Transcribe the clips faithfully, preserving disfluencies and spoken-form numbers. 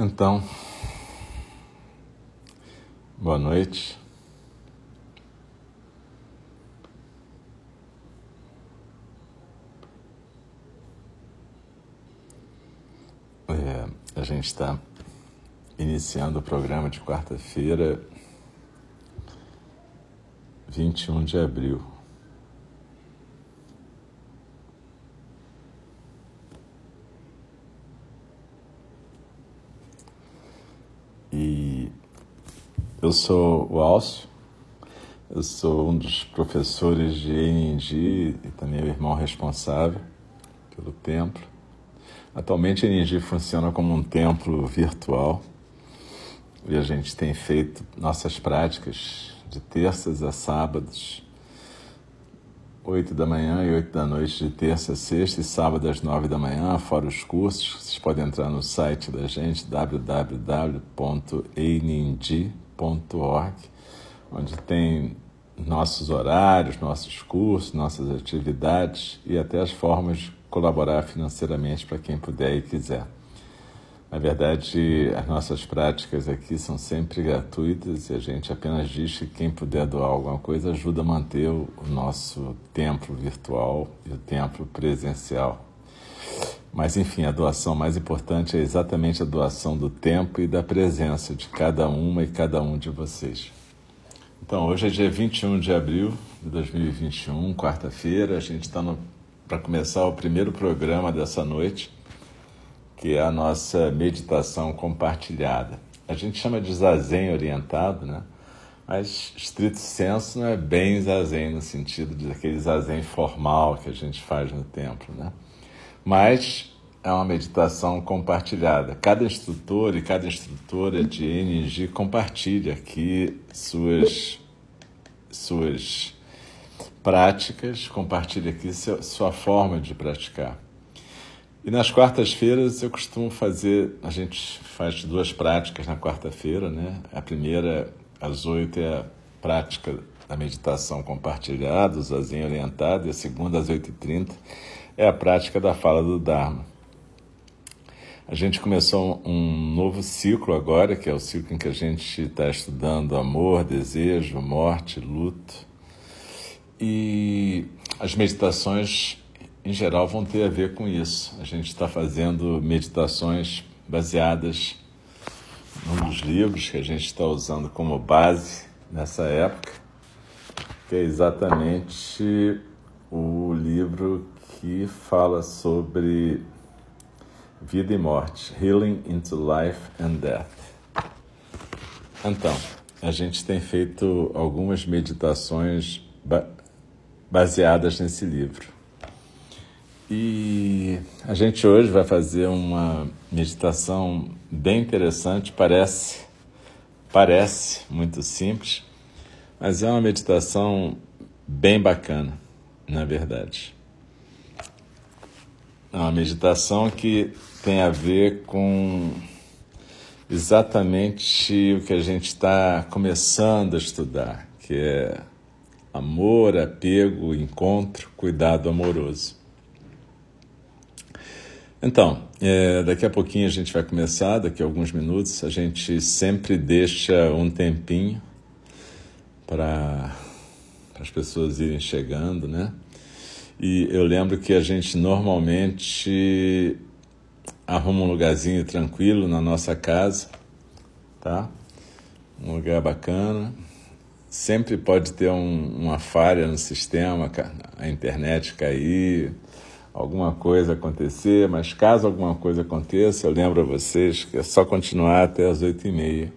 Então, boa noite. É, a gente está iniciando o programa de quarta-feira, vinte e um de abril. E eu sou o Alcio, eu sou um dos professores de E N G e também o irmão responsável pelo templo. Atualmente a E N G funciona como um templo virtual e a gente tem feito nossas práticas de terças a sábados, oito da manhã e oito da noite, de terça a sexta, e sábado às nove da manhã, fora os cursos. Vocês podem entrar no site da gente, w w w ponto e n i n d i ponto org, onde tem nossos horários, nossos cursos, nossas atividades e até as formas de colaborar financeiramente para quem puder e quiser. Na verdade, as nossas práticas aqui são sempre gratuitas e a gente apenas diz que quem puder doar alguma coisa ajuda a manter o nosso templo virtual e o templo presencial. Mas, enfim, a doação mais importante é exatamente a doação do tempo e da presença de cada uma e cada um de vocês. Então, hoje é dia vinte e um de abril de dois mil e vinte e um, quarta-feira. A gente está para começar o primeiro programa dessa noite, que é a nossa meditação compartilhada. A gente chama de Zazen Orientado, né? Mas estrito senso não é bem Zazen, no sentido de aquele Zazen formal que a gente faz no templo, né? Mas é uma meditação compartilhada. Cada instrutor e cada instrutora de E N G compartilha aqui suas, suas práticas, compartilha aqui sua, sua forma de praticar. E nas quartas-feiras eu costumo fazer, a gente faz duas práticas na quarta-feira, né? A primeira, às oito, é a prática da meditação compartilhada, o Zazen Orientado, e a segunda, às oito e trinta, é a prática da fala do Dharma. A gente começou um novo ciclo agora, que é o ciclo em que a gente está estudando amor, desejo, morte, luto. E as meditações, em geral, vão ter a ver com isso. A gente está fazendo meditações baseadas num dos livros que a gente está usando como base nessa época, que é exatamente o livro que fala sobre vida e morte, Healing into Life and Death. Então, a gente tem feito algumas meditações ba- baseadas nesse livro. E a gente hoje vai fazer uma meditação bem interessante, parece, parece muito simples, mas é uma meditação bem bacana, na verdade. É uma meditação que tem a ver com exatamente o que a gente está começando a estudar, que é amor, apego, encontro, cuidado amoroso. Então, é, daqui a pouquinho a gente vai começar, daqui a alguns minutos. A gente sempre deixa um tempinho para as pessoas irem chegando, né? E eu lembro que a gente normalmente arruma um lugarzinho tranquilo na nossa casa, tá? Um lugar bacana. Sempre pode ter um, uma falha no sistema, a internet cair, alguma coisa acontecer, mas caso alguma coisa aconteça, eu lembro a vocês que é só continuar até as oito e meia.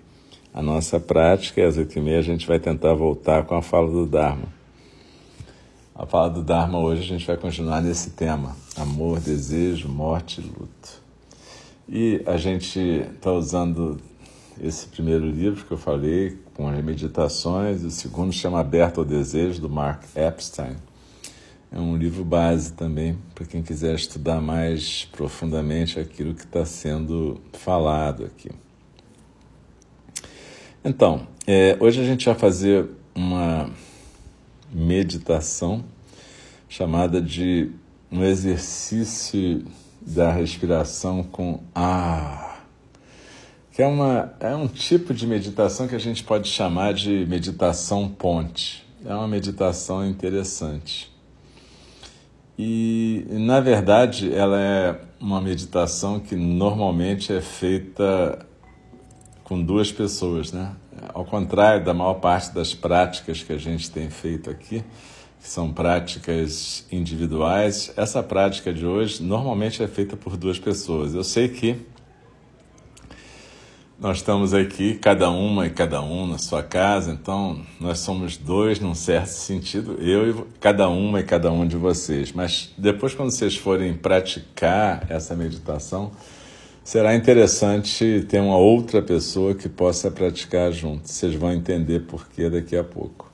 A nossa prática é às oito e meia, a gente vai tentar voltar com a fala do Dharma. A fala do Dharma hoje a gente vai continuar nesse tema, amor, desejo, morte e luto. E a gente está usando esse primeiro livro que eu falei, com as meditações, e o segundo chama Aberto ao Desejo, do Mark Epstein. É um livro base também, para quem quiser estudar mais profundamente aquilo que está sendo falado aqui. Então, é, hoje a gente vai fazer uma meditação chamada de um exercício da respiração com ar. Ah, que é, uma, é um tipo de meditação que a gente pode chamar de meditação ponte. É uma meditação interessante. E, na verdade, ela é uma meditação que normalmente é feita com duas pessoas, né? Ao contrário da maior parte das práticas que a gente tem feito aqui, que são práticas individuais, essa prática de hoje normalmente é feita por duas pessoas. Eu sei que nós estamos aqui, cada uma e cada um na sua casa, então nós somos dois num certo sentido, eu e cada uma e cada um de vocês. Mas depois, quando vocês forem praticar essa meditação, será interessante ter uma outra pessoa que possa praticar junto. Vocês vão entender por que daqui a pouco.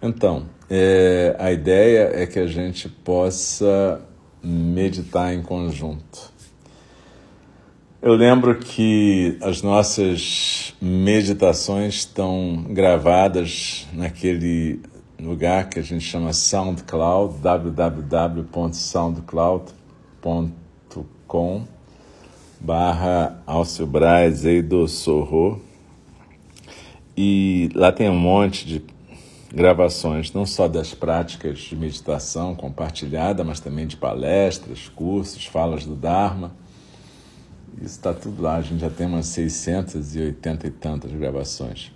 Então, é, a ideia é que a gente possa meditar em conjunto. Eu lembro que as nossas meditações estão gravadas naquele lugar que a gente chama SoundCloud, w w w ponto soundcloud ponto com barra Alcio Braz, Eido Soho, e lá tem um monte de gravações, não só das práticas de meditação compartilhada, mas também de palestras, cursos, falas do Dharma. Isso está tudo lá, a gente já tem umas seiscentas e oitenta e tantas gravações.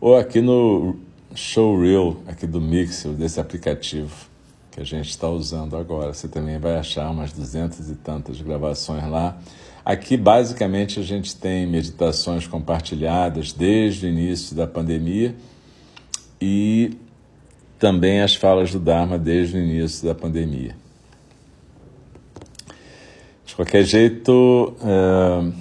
Ou aqui no showreel, aqui do Mixer, desse aplicativo que a gente está usando agora. Você também vai achar umas duzentas e tantas gravações lá. Aqui, basicamente, a gente tem meditações compartilhadas desde o início da pandemia e também as falas do Dharma desde o início da pandemia. De qualquer jeito, uh,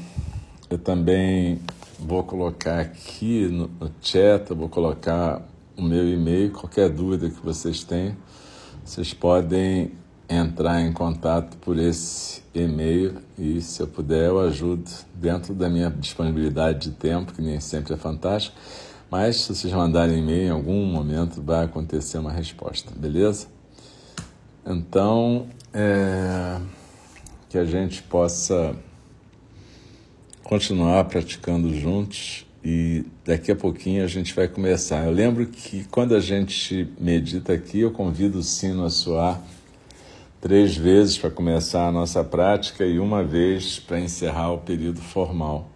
eu também vou colocar aqui no, no chat, eu vou colocar o meu e-mail, qualquer dúvida que vocês tenham, vocês podem entrar em contato por esse e-mail e, se eu puder, eu ajudo dentro da minha disponibilidade de tempo, que nem sempre é fantástico, mas se vocês mandarem e-mail, em algum momento vai acontecer uma resposta, beleza? Então, é... que a gente possa continuar praticando juntos e daqui a pouquinho a gente vai começar. Eu lembro que quando a gente medita aqui, eu convido o sino a soar três vezes para começar a nossa prática e uma vez para encerrar o período formal.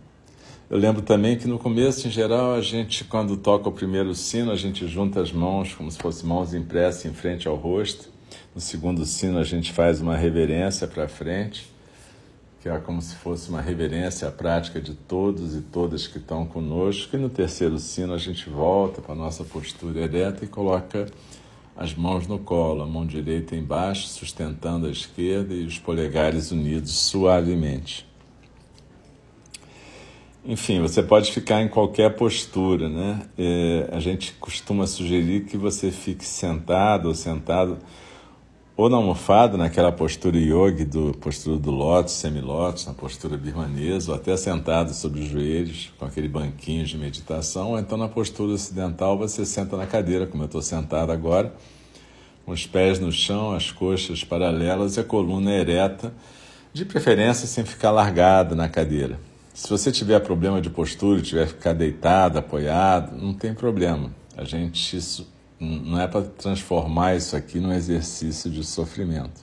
Eu lembro também que no começo, em geral, a gente, quando toca o primeiro sino, a gente junta as mãos como se fossem mãos impressas em frente ao rosto. No segundo sino, a gente faz uma reverência para frente, que é como se fosse uma reverência à prática de todos e todas que estão conosco. E no terceiro sino, a gente volta para a nossa postura ereta e coloca as mãos no colo, a mão direita embaixo, sustentando a esquerda e os polegares unidos suavemente. Enfim, você pode ficar em qualquer postura, né? É, a gente costuma sugerir que você fique sentado ou sentado ou na almofada, naquela postura yogi, do, postura do lótus, semilótus, na postura birmanesa, ou até sentado sobre os joelhos, com aquele banquinho de meditação, ou então na postura ocidental você senta na cadeira, como eu estou sentado agora, com os pés no chão, as coxas paralelas e a coluna ereta, de preferência sem ficar largada na cadeira. Se você tiver problema de postura, tiver que ficar deitado, apoiado, não tem problema. A gente... isso, não é para transformar isso aqui num exercício de sofrimento.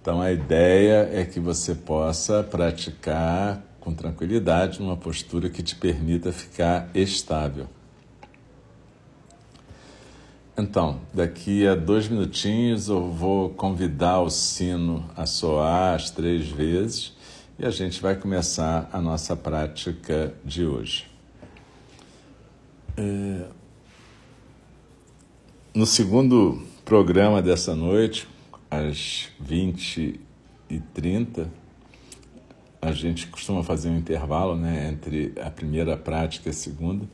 Então, a ideia é que você possa praticar com tranquilidade, numa postura que te permita ficar estável. Então, daqui a dois minutinhos eu vou convidar o sino a soar as três vezes e a gente vai começar a nossa prática de hoje. É... No segundo programa dessa noite, às vinte e trinta, a gente costuma fazer um intervalo, né, entre a primeira prática e a segunda.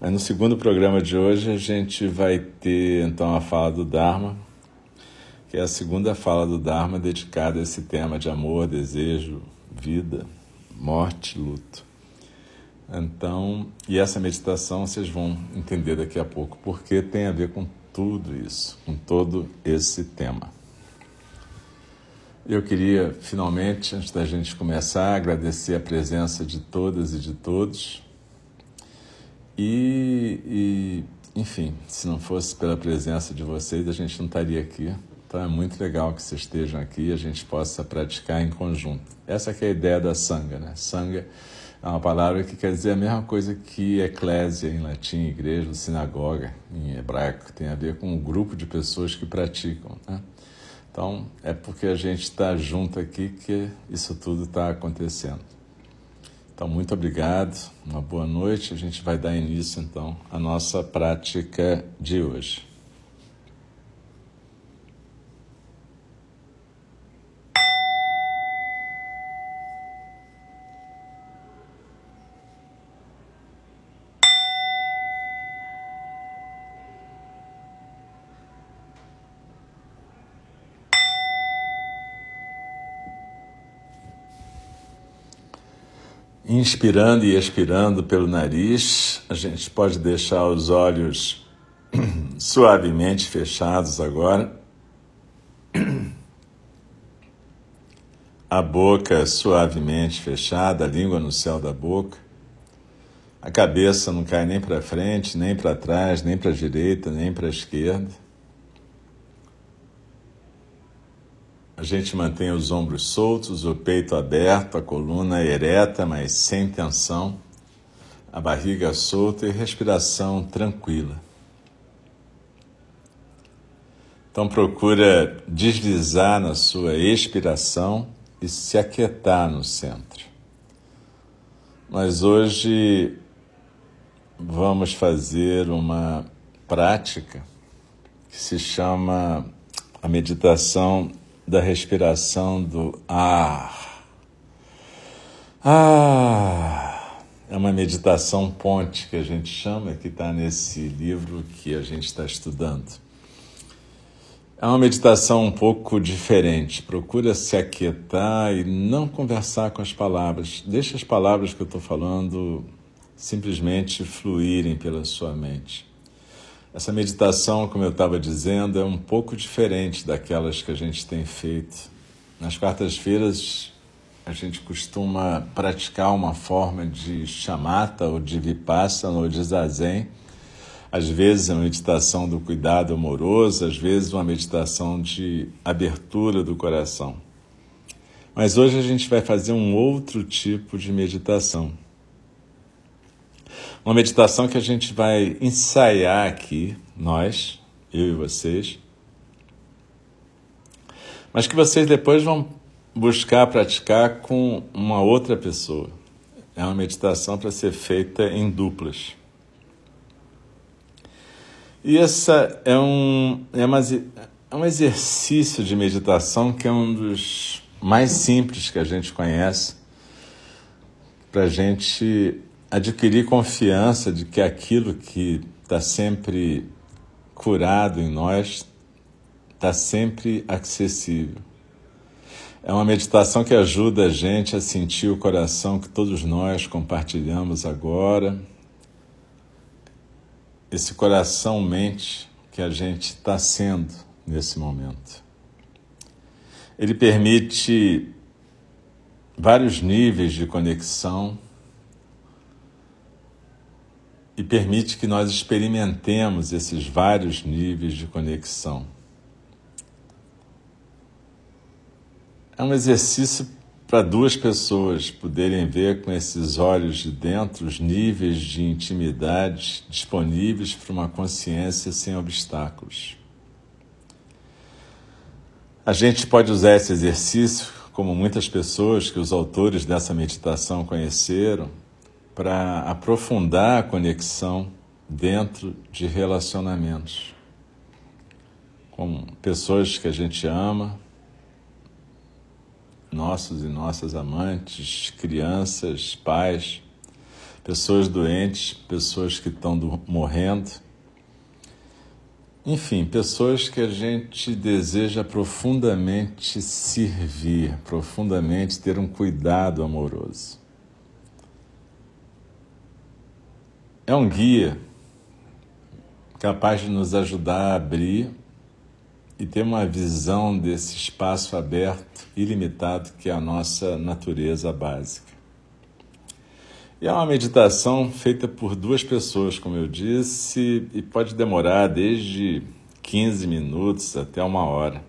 Mas no segundo programa de hoje, a gente vai ter, então, a fala do Dharma, que é a segunda fala do Dharma dedicada a esse tema de amor, desejo, vida, morte, luto. Então, e essa meditação vocês vão entender daqui a pouco, porque tem a ver com tudo isso, com todo esse tema. Eu queria, finalmente, antes da gente começar, agradecer a presença de todas e de todos. E, e enfim, se não fosse pela presença de vocês, a gente não estaria aqui. Então é muito legal que vocês estejam aqui e a gente possa praticar em conjunto. Essa que é a ideia da sangha, né? Sangha é uma palavra que quer dizer a mesma coisa que eclésia em latim, igreja, sinagoga em hebraico. Tem a ver com um grupo de pessoas que praticam, né? Então, é porque a gente está junto aqui que isso tudo está acontecendo. Então, muito obrigado, uma boa noite. A gente vai dar início, então, à nossa prática de hoje. Inspirando e expirando pelo nariz, a gente pode deixar os olhos suavemente fechados agora. A boca suavemente fechada, a língua no céu da boca. A cabeça não cai nem para frente, nem para trás, nem para a direita, nem para a esquerda. A gente mantém os ombros soltos, o peito aberto, a coluna ereta, mas sem tensão, a barriga solta e respiração tranquila. Então procura deslizar na sua expiração e se aquietar no centro. Mas hoje vamos fazer uma prática que se chama a meditação da respiração do ar. Ah, é uma meditação ponte que a gente chama, que está nesse livro que a gente está estudando. É uma meditação um pouco diferente. Procura se aquietar e não conversar com as palavras. Deixa as palavras que eu estou falando simplesmente fluírem pela sua mente. Essa meditação, como eu estava dizendo, é um pouco diferente daquelas que a gente tem feito. Nas quartas-feiras, a gente costuma praticar uma forma de shamatha, ou de vipassana, ou de zazen. Às vezes, é uma meditação do cuidado amoroso, às vezes, uma meditação de abertura do coração. Mas hoje a gente vai fazer um outro tipo de meditação. Uma meditação que a gente vai ensaiar aqui, nós, eu e vocês, mas que vocês depois vão buscar praticar com uma outra pessoa. É uma meditação para ser feita em duplas. E essa é um, é uma, é um exercício de meditação que é um dos mais simples que a gente conhece, para a gente adquirir confiança de que aquilo que está sempre curado em nós está sempre acessível. É uma meditação que ajuda a gente a sentir o coração que todos nós compartilhamos agora. Esse coração-mente que a gente está sendo nesse momento. Ele permite vários níveis de conexão e permite que nós experimentemos esses vários níveis de conexão. É um exercício para duas pessoas poderem ver com esses olhos de dentro os níveis de intimidade disponíveis para uma consciência sem obstáculos. A gente pode usar esse exercício, como muitas pessoas que os autores dessa meditação conheceram, para aprofundar a conexão dentro de relacionamentos com pessoas que a gente ama, nossos e nossas amantes, crianças, pais, pessoas doentes, pessoas que estão do- morrendo, enfim, pessoas que a gente deseja profundamente servir, profundamente ter um cuidado amoroso. É um guia capaz de nos ajudar a abrir e ter uma visão desse espaço aberto, ilimitado, que é a nossa natureza básica. E é uma meditação feita por duas pessoas, como eu disse, e pode demorar desde quinze minutos até uma hora.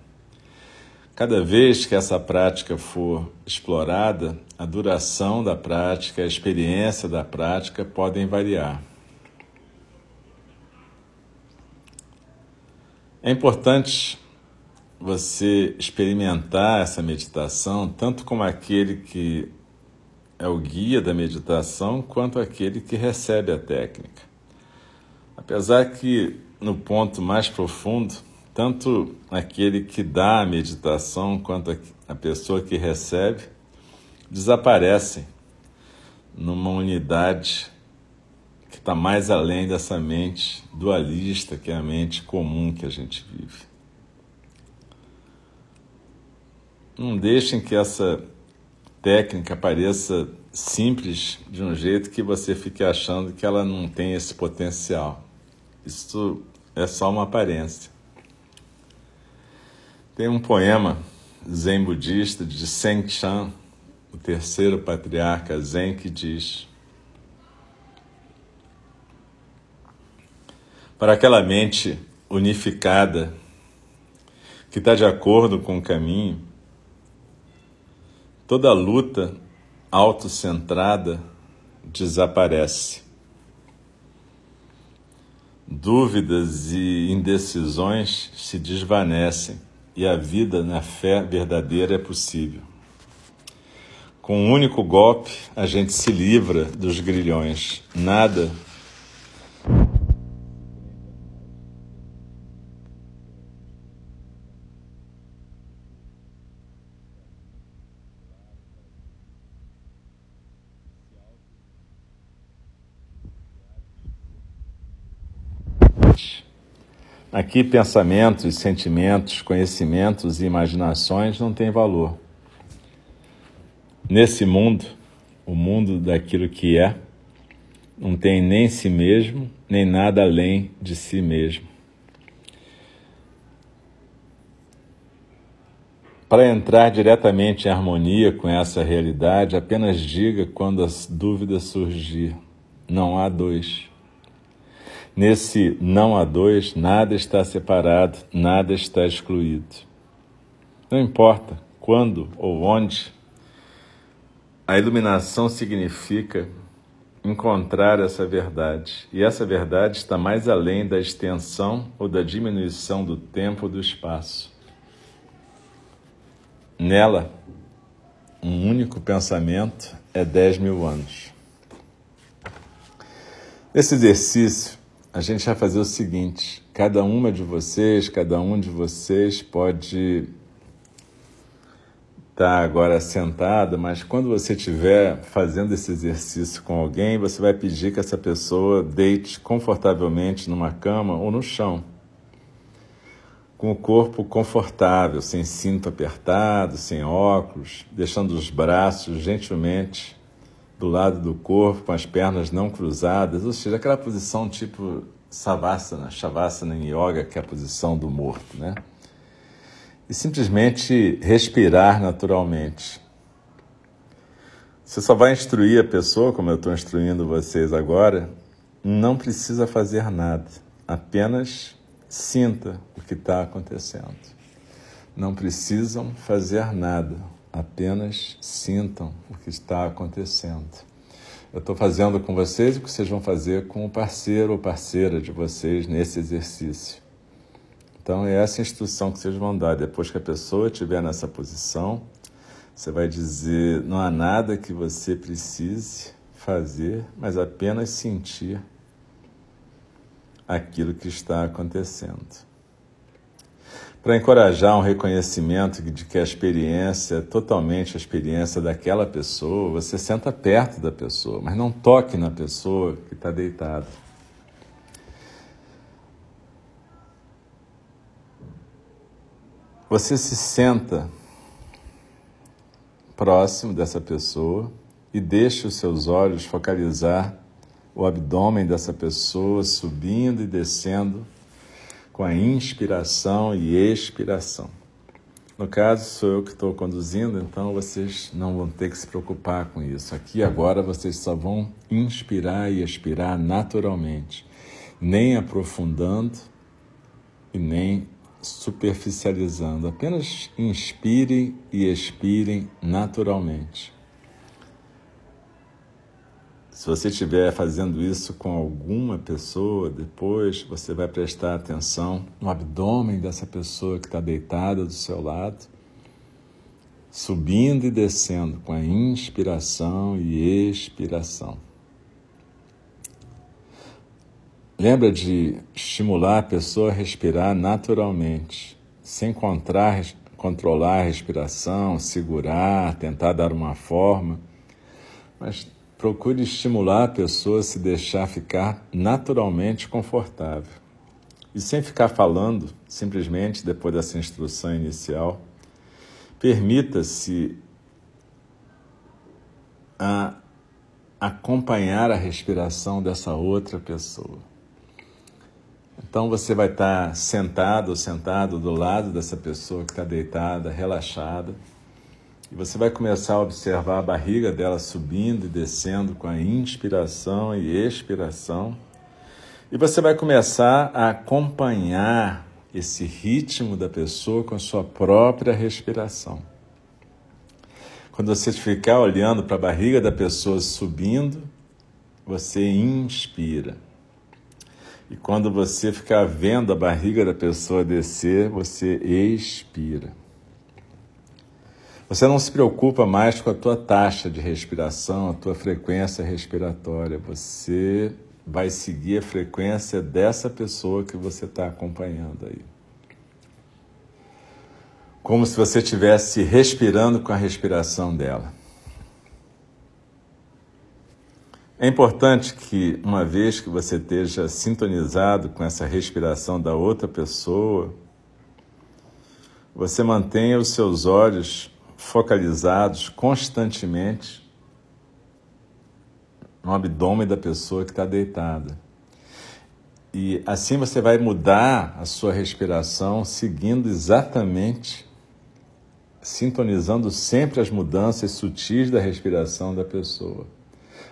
Cada vez que essa prática for explorada, a duração da prática, a experiência da prática podem variar. É importante você experimentar essa meditação, tanto como aquele que é o guia da meditação, quanto aquele que recebe a técnica. Apesar que, no ponto mais profundo, tanto aquele que dá a meditação quanto a pessoa que recebe desaparecem numa unidade que está mais além dessa mente dualista, que é a mente comum que a gente vive. Não deixem que essa técnica pareça simples de um jeito que você fique achando que ela não tem esse potencial. Isso é só uma aparência. Tem um poema zen budista de Seng Chan, o terceiro patriarca zen, que diz: para aquela mente unificada que está de acordo com o caminho, toda luta autocentrada desaparece. Dúvidas e indecisões se desvanecem e a vida na fé verdadeira é possível. Com um único golpe, a gente se livra dos grilhões. Nada aqui, pensamentos, sentimentos, conhecimentos e imaginações não têm valor. Nesse mundo, o mundo daquilo que é, não tem nem si mesmo, nem nada além de si mesmo. Para entrar diretamente em harmonia com essa realidade, apenas diga quando a dúvida surgir: não há dois. Nesse não há dois, nada está separado, nada está excluído. Não importa quando ou onde, a iluminação significa encontrar essa verdade. E essa verdade está mais além da extensão ou da diminuição do tempo ou do espaço. Nela, um único pensamento é dez mil anos. Esse exercício, a gente vai fazer o seguinte: cada uma de vocês, cada um de vocês pode estar agora sentado, mas quando você estiver fazendo esse exercício com alguém, você vai pedir que essa pessoa deite confortavelmente numa cama ou no chão, com o corpo confortável, sem cinto apertado, sem óculos, deixando os braços gentilmente do lado do corpo, com as pernas não cruzadas, ou seja, aquela posição tipo Savasana, Savasana em Yoga, que é a posição do morto, né? E simplesmente respirar naturalmente. Você só vai instruir a pessoa, como eu estou instruindo vocês agora, não precisa fazer nada, apenas sinta o que está acontecendo. Não precisam fazer nada. Apenas sintam o que está acontecendo. Eu estou fazendo com vocês o que vocês vão fazer com o parceiro ou parceira de vocês nesse exercício. Então é essa instrução que vocês vão dar. Depois que a pessoa estiver nessa posição, você vai dizer: não há nada que você precise fazer, mas apenas sentir aquilo que está acontecendo. Para encorajar um reconhecimento de que a experiência é totalmente a experiência daquela pessoa, você senta perto da pessoa, mas não toque na pessoa que está deitada. Você se senta próximo dessa pessoa e deixa os seus olhos focalizar o abdômen dessa pessoa subindo e descendo, com a inspiração e expiração. No caso, sou eu que estou conduzindo, então vocês não vão ter que se preocupar com isso. Aqui agora vocês só vão inspirar e expirar naturalmente, nem aprofundando e nem superficializando. Apenas inspirem e expirem naturalmente. Se você estiver fazendo isso com alguma pessoa, depois você vai prestar atenção no abdômen dessa pessoa que está deitada do seu lado, subindo e descendo com a inspiração e expiração. Lembra de estimular a pessoa a respirar naturalmente, sem controlar, controlar a respiração, segurar, tentar dar uma forma, mas procure estimular a pessoa a se deixar ficar naturalmente confortável. E sem ficar falando, simplesmente depois dessa instrução inicial, permita-se a acompanhar a respiração dessa outra pessoa. Então você vai estar sentado ou sentado do lado dessa pessoa que está deitada, relaxada, e você vai começar a observar a barriga dela subindo e descendo com a inspiração e expiração. E você vai começar a acompanhar esse ritmo da pessoa com a sua própria respiração. Quando você ficar olhando para a barriga da pessoa subindo, você inspira. E quando você ficar vendo a barriga da pessoa descer, você expira. Você não se preocupa mais com a tua taxa de respiração, a tua frequência respiratória. Você vai seguir a frequência dessa pessoa que você está acompanhando aí. Como se você estivesse respirando com a respiração dela. É importante que, uma vez que você esteja sintonizado com essa respiração da outra pessoa, você mantenha os seus olhos focalizados constantemente no abdômen da pessoa que está deitada. E assim você vai mudar a sua respiração, seguindo exatamente, sintonizando sempre as mudanças sutis da respiração da pessoa.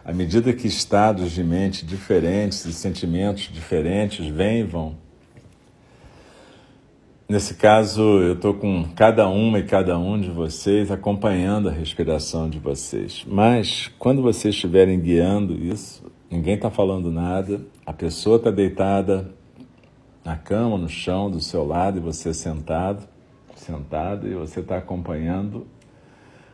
À medida que estados de mente diferentes e sentimentos diferentes vêm e vão. Nesse caso, eu estou com cada uma e cada um de vocês acompanhando a respiração de vocês. Mas, quando vocês estiverem guiando isso, ninguém está falando nada, a pessoa está deitada na cama, no chão, do seu lado, e você sentado, sentado, e você está acompanhando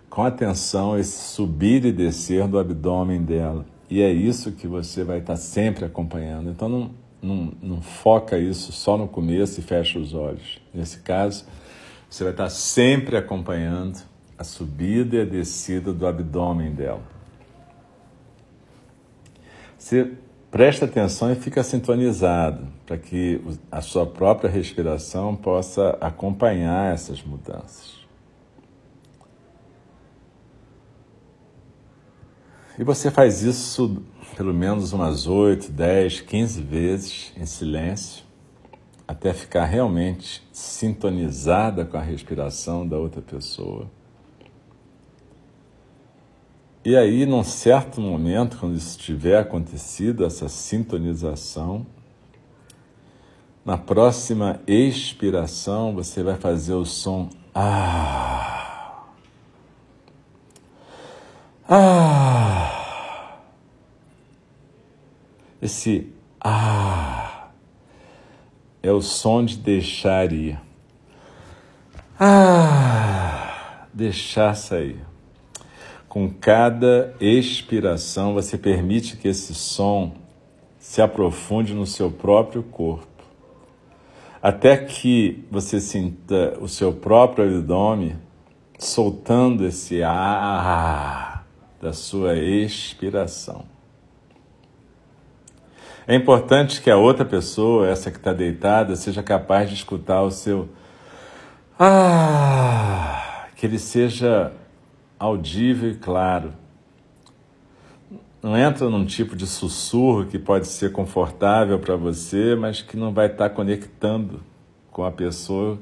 com atenção esse subir e descer do abdômen dela. E é isso que você vai estar sempre acompanhando. Então, não... Não, não foca isso só no começo e fecha os olhos. Nesse caso, você vai estar sempre acompanhando a subida e a descida do abdômen dela. Você presta atenção e fica sintonizado, para que a sua própria respiração possa acompanhar essas mudanças. E você faz isso pelo menos umas oito, dez, quinze vezes em silêncio, até ficar realmente sintonizada com a respiração da outra pessoa. E aí, num certo momento, quando isso tiver acontecido, essa sintonização, na próxima expiração você vai fazer o som ah. Ah. Esse ah é o som de deixar ir. Ah, deixar sair. Com cada expiração, você permite que esse som se aprofunde no seu próprio corpo, até que você sinta o seu próprio abdômen soltando esse ah da sua expiração. É importante que a outra pessoa, essa que está deitada, seja capaz de escutar o seu ah, que ele seja audível e claro. não entra num tipo de sussurro que pode ser confortável para você, mas que não vai estar conectando com a pessoa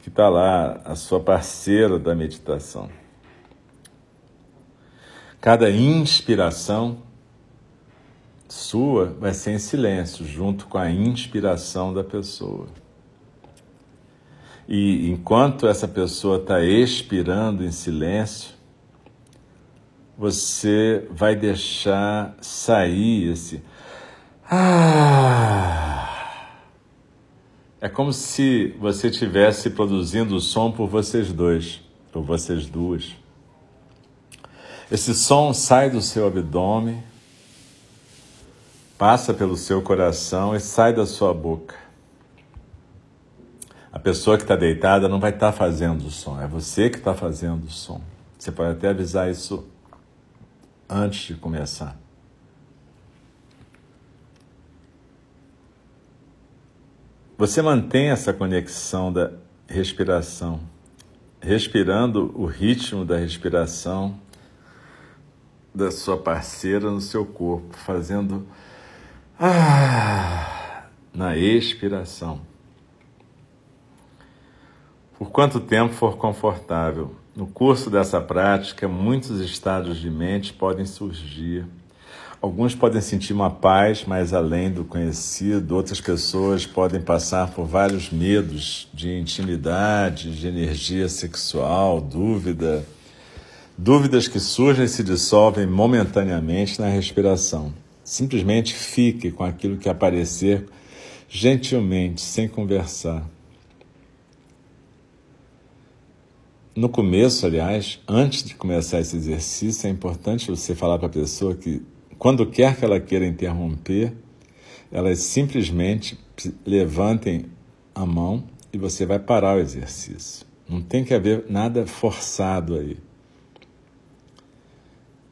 que está lá, a sua parceira da meditação. Cada inspiração sua vai ser em silêncio, junto com a inspiração da pessoa. E enquanto essa pessoa está expirando em silêncio, você vai deixar sair esse... Ah! É como se você estivesse produzindo o som por vocês dois, por vocês duas. Esse som sai do seu abdômen, passa pelo seu coração e sai da sua boca. A pessoa que está deitada não vai estar fazendo o som, é você que está fazendo o som. Você pode até avisar isso antes de começar. Você mantém essa conexão da respiração, respirando o ritmo da respiração da sua parceira no seu corpo, fazendo ah, na expiração. Por quanto tempo for confortável. No curso dessa prática, muitos estados de mente podem surgir. Alguns podem sentir uma paz mais além do conhecido, outras pessoas podem passar por vários medos de intimidade, de energia sexual, dúvida, dúvidas que surgem e se dissolvem momentaneamente na respiração. Simplesmente fique com aquilo que aparecer gentilmente, sem conversar. No começo, aliás, antes de começar esse exercício, é importante você falar para a pessoa que, quando quer que ela queira interromper, elas simplesmente levantem a mão e você vai parar o exercício. Não tem que haver nada forçado aí.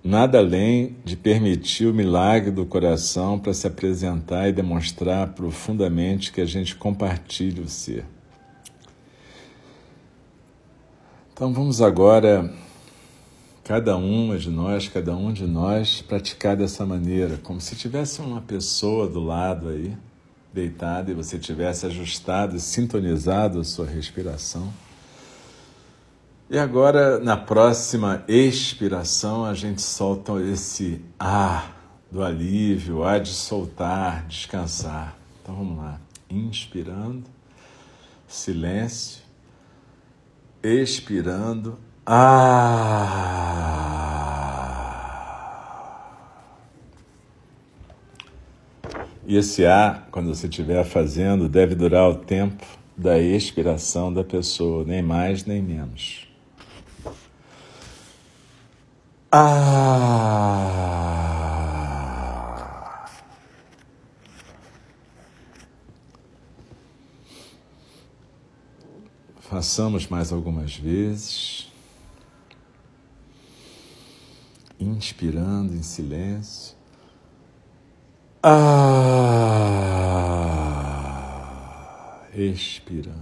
Nada além de permitir o milagre do coração para se apresentar e demonstrar profundamente que a gente compartilha o ser. Então vamos agora, cada uma de nós, cada um de nós, praticar dessa maneira, como se tivesse uma pessoa do lado aí, deitada, e você tivesse ajustado e sintonizado a sua respiração. E agora, na próxima expiração, a gente solta esse ah do alívio, ah de soltar, descansar. Então vamos lá, inspirando, silêncio. Expirando. Ah. E esse ar, quando você estiver fazendo, deve durar o tempo da expiração da pessoa, nem mais nem menos. Ah. Façamos mais algumas vezes, inspirando em silêncio. Ah, expirando.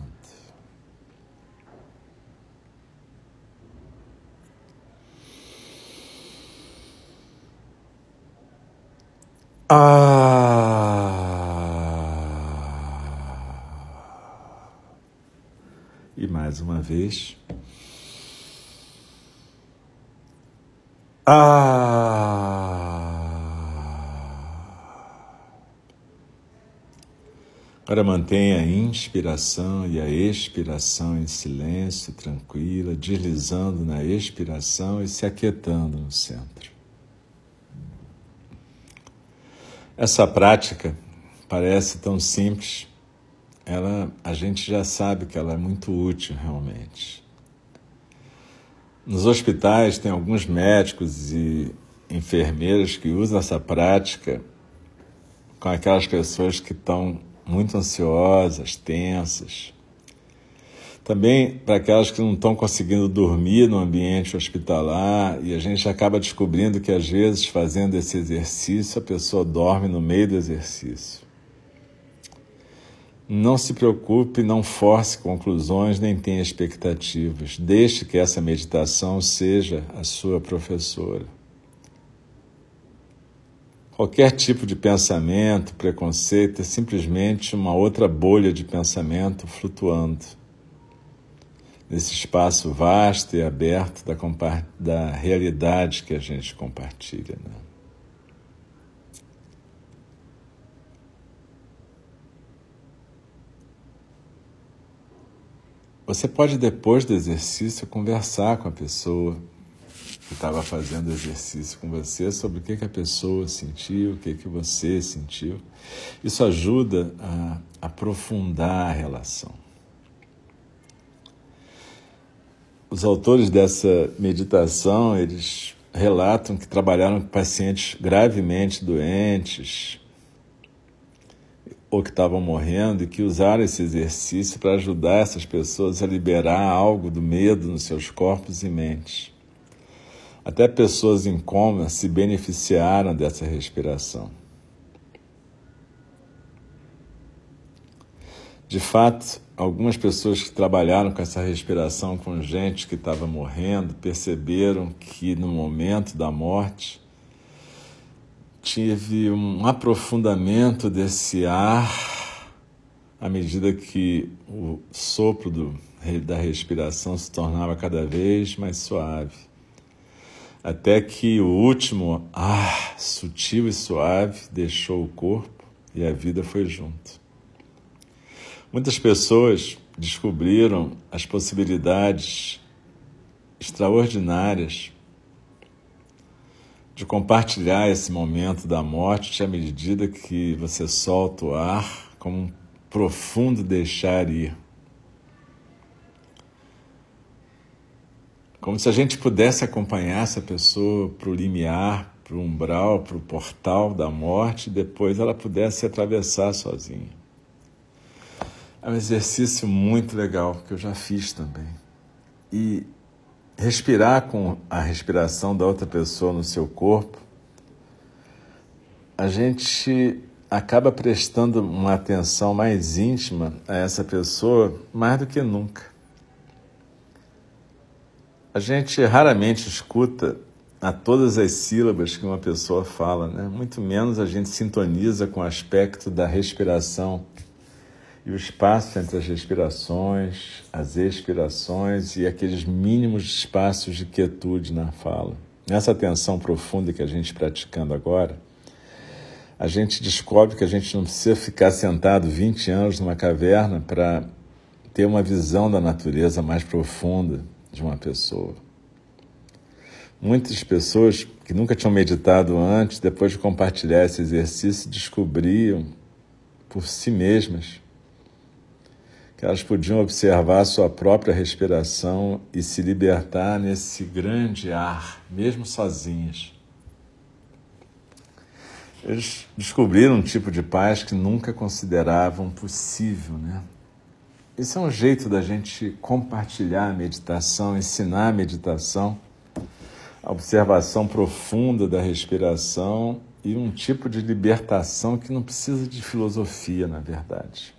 Ah. E mais uma vez. Ah. Agora mantenha a inspiração e a expiração em silêncio, tranquila, deslizando na expiração e se aquietando no centro. Essa prática parece tão simples. Ela, a gente já sabe que ela é muito útil realmente. Nos hospitais tem alguns médicos e enfermeiras que usam essa prática com aquelas pessoas que estão muito ansiosas, tensas. Também para aquelas que não estão conseguindo dormir no ambiente hospitalar, e a gente acaba descobrindo que às vezes fazendo esse exercício a pessoa dorme no meio do exercício. Não se preocupe, não force conclusões, nem tenha expectativas. Deixe que essa meditação seja a sua professora. Qualquer tipo de pensamento, preconceito, é simplesmente uma outra bolha de pensamento flutuando nesse espaço vasto e aberto da, da realidade que a gente compartilha, né? Você pode, depois do exercício, conversar com a pessoa que estava fazendo exercício com você sobre o que, que a pessoa sentiu, o que, que você sentiu. Isso ajuda a aprofundar a relação. Os autores dessa meditação, eles relatam que trabalharam com pacientes gravemente doentes, ou que estavam morrendo, e que usaram esse exercício para ajudar essas pessoas a liberar algo do medo nos seus corpos e mentes. Até pessoas em coma se beneficiaram dessa respiração. De fato, algumas pessoas que trabalharam com essa respiração com gente que estava morrendo perceberam que no momento da morte tive um aprofundamento desse ar à medida que o sopro do, da respiração se tornava cada vez mais suave, até que o último ar sutil e suave deixou o corpo e a vida foi junto. Muitas pessoas descobriram as possibilidades extraordinárias de compartilhar esse momento da morte à medida que você solta o ar como um profundo deixar ir. Como se a gente pudesse acompanhar essa pessoa para o limiar, para o umbral, para o portal da morte, e depois ela pudesse atravessar sozinha. É um exercício muito legal, que eu já fiz também. E respirar com a respiração da outra pessoa no seu corpo, a gente acaba prestando uma atenção mais íntima a essa pessoa mais do que nunca. A gente raramente escuta a todas as sílabas que uma pessoa fala, né? Muito menos a gente sintoniza com o aspecto da respiração e o espaço entre as respirações, as expirações e aqueles mínimos espaços de quietude na fala. Nessa atenção profunda que a gente praticando agora, a gente descobre que a gente não precisa ficar sentado vinte anos numa caverna para ter uma visão da natureza mais profunda de uma pessoa. Muitas pessoas que nunca tinham meditado antes, depois de compartilhar esse exercício, descobriam por si mesmas que elas podiam observar a sua própria respiração e se libertar nesse grande ar, mesmo sozinhas. Eles descobriram um tipo de paz que nunca consideravam possível, né? Esse é um jeito da gente compartilhar a meditação, ensinar a meditação, a observação profunda da respiração e um tipo de libertação que não precisa de filosofia, na verdade.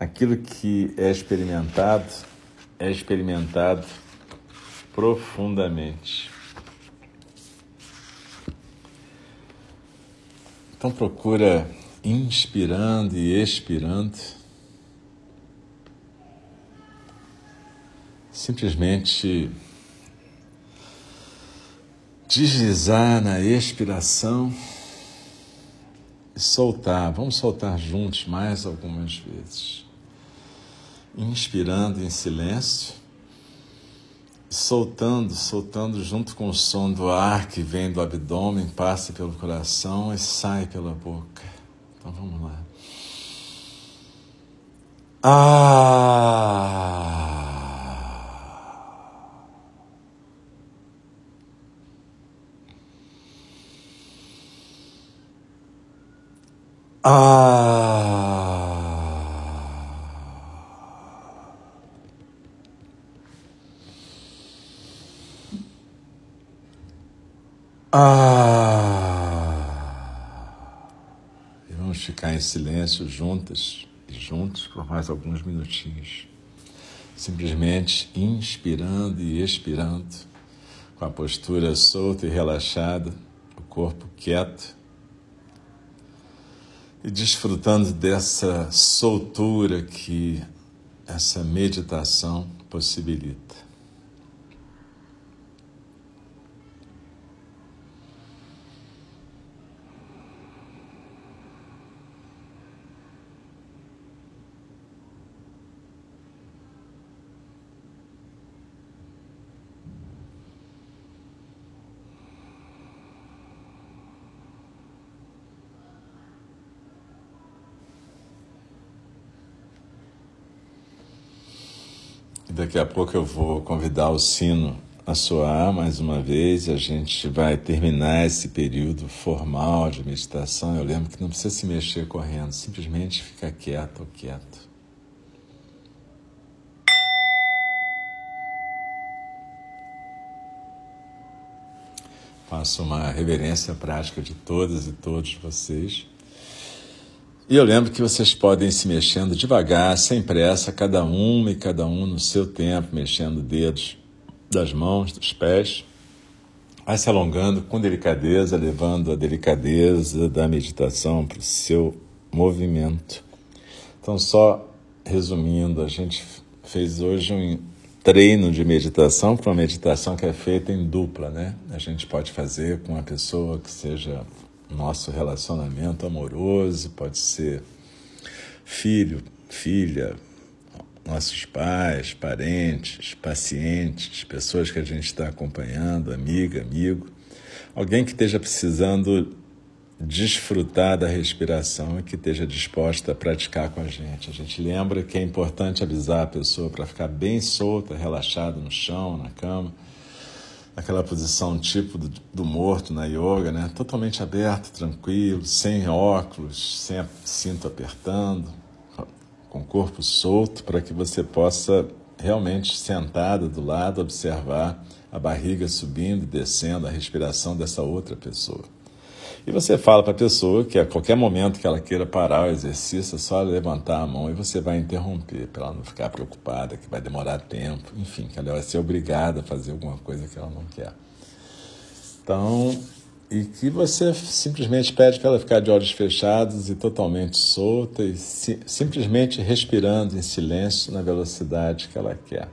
Aquilo que é experimentado, é experimentado profundamente. Então procura, inspirando e expirando, simplesmente deslizar na expiração e soltar. Vamos soltar juntos mais algumas vezes. Inspirando em silêncio, soltando, soltando junto com o som do ar que vem do abdômen, passa pelo coração e sai pela boca. Então vamos lá. Ah. Ah. Ah. E vamos ficar em silêncio juntas e juntos por mais alguns minutinhos, simplesmente inspirando e expirando com a postura solta e relaxada, corpo quieto e desfrutando dessa soltura que essa meditação possibilita. Daqui a pouco eu vou convidar o sino a soar mais uma vez e a gente vai terminar esse período formal de meditação. Eu lembro que não precisa se mexer correndo, simplesmente fica quieto ou quieto. Faço uma reverência prática de todas e todos vocês. E eu lembro que vocês podem ir se mexendo devagar, sem pressa, cada um e cada um no seu tempo, mexendo dedos das mãos, dos pés, vai se alongando com delicadeza, levando a delicadeza da meditação para o seu movimento. Então, só resumindo, a gente fez hoje um treino de meditação, para uma meditação que é feita em dupla, né? A gente pode fazer com uma pessoa que seja... nosso relacionamento amoroso, pode ser filho, filha, nossos pais, parentes, pacientes, pessoas que a gente está acompanhando, amiga, amigo, alguém que esteja precisando desfrutar da respiração e que esteja disposta a praticar com a gente. A gente lembra que é importante avisar a pessoa para ficar bem solta, relaxada no chão, na cama, aquela posição tipo do, do morto na yoga, né? Totalmente aberto, tranquilo, sem óculos, sem cinto apertando, com o corpo solto, para que você possa realmente, sentada do lado, observar a barriga subindo e descendo, a respiração dessa outra pessoa. E você fala para a pessoa que a qualquer momento que ela queira parar o exercício, é só levantar a mão e você vai interromper, para ela não ficar preocupada, que vai demorar tempo, enfim, que ela vai ser obrigada a fazer alguma coisa que ela não quer. Então, e que você simplesmente pede para ela ficar de olhos fechados e totalmente solta e si, simplesmente respirando em silêncio na velocidade que ela quer.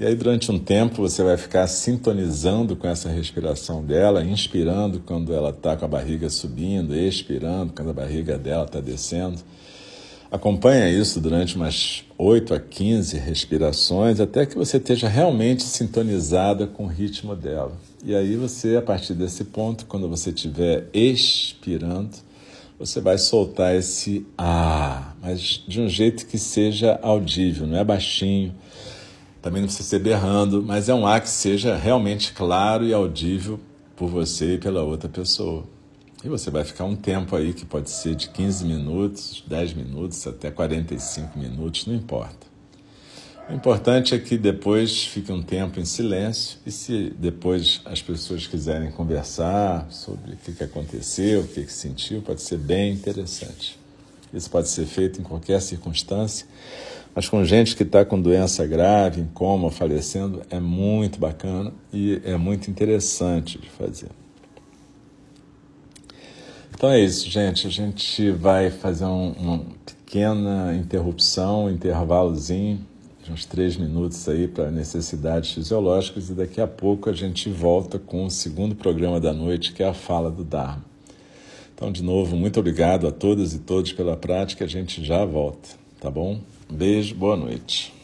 E aí, durante um tempo, você vai ficar sintonizando com essa respiração dela, inspirando quando ela está com a barriga subindo, expirando quando a barriga dela está descendo. Acompanha isso durante umas oito a quinze respirações, até que você esteja realmente sintonizada com o ritmo dela. E aí você, a partir desse ponto, quando você estiver expirando, você vai soltar esse ah, mas de um jeito que seja audível, não é baixinho. Também não precisa ser berrando, mas é um ar que seja realmente claro e audível por você e pela outra pessoa. E você vai ficar um tempo aí, que pode ser de quinze minutos, dez minutos, até quarenta e cinco minutos, não importa. O importante é que depois fique um tempo em silêncio e se depois as pessoas quiserem conversar sobre o que aconteceu, o que sentiu, pode ser bem interessante. Isso pode ser feito em qualquer circunstância, mas com gente que está com doença grave, em coma, falecendo, é muito bacana e é muito interessante de fazer. Então é isso, gente. A gente vai fazer um, uma pequena interrupção, um intervalozinho, de uns três minutos aí para necessidades fisiológicas, e daqui a pouco a gente volta com o segundo programa da noite, que é a Fala do Dharma. Então, de novo, muito obrigado a todas e todos pela prática. A gente já volta, tá bom? Um beijo, boa noite.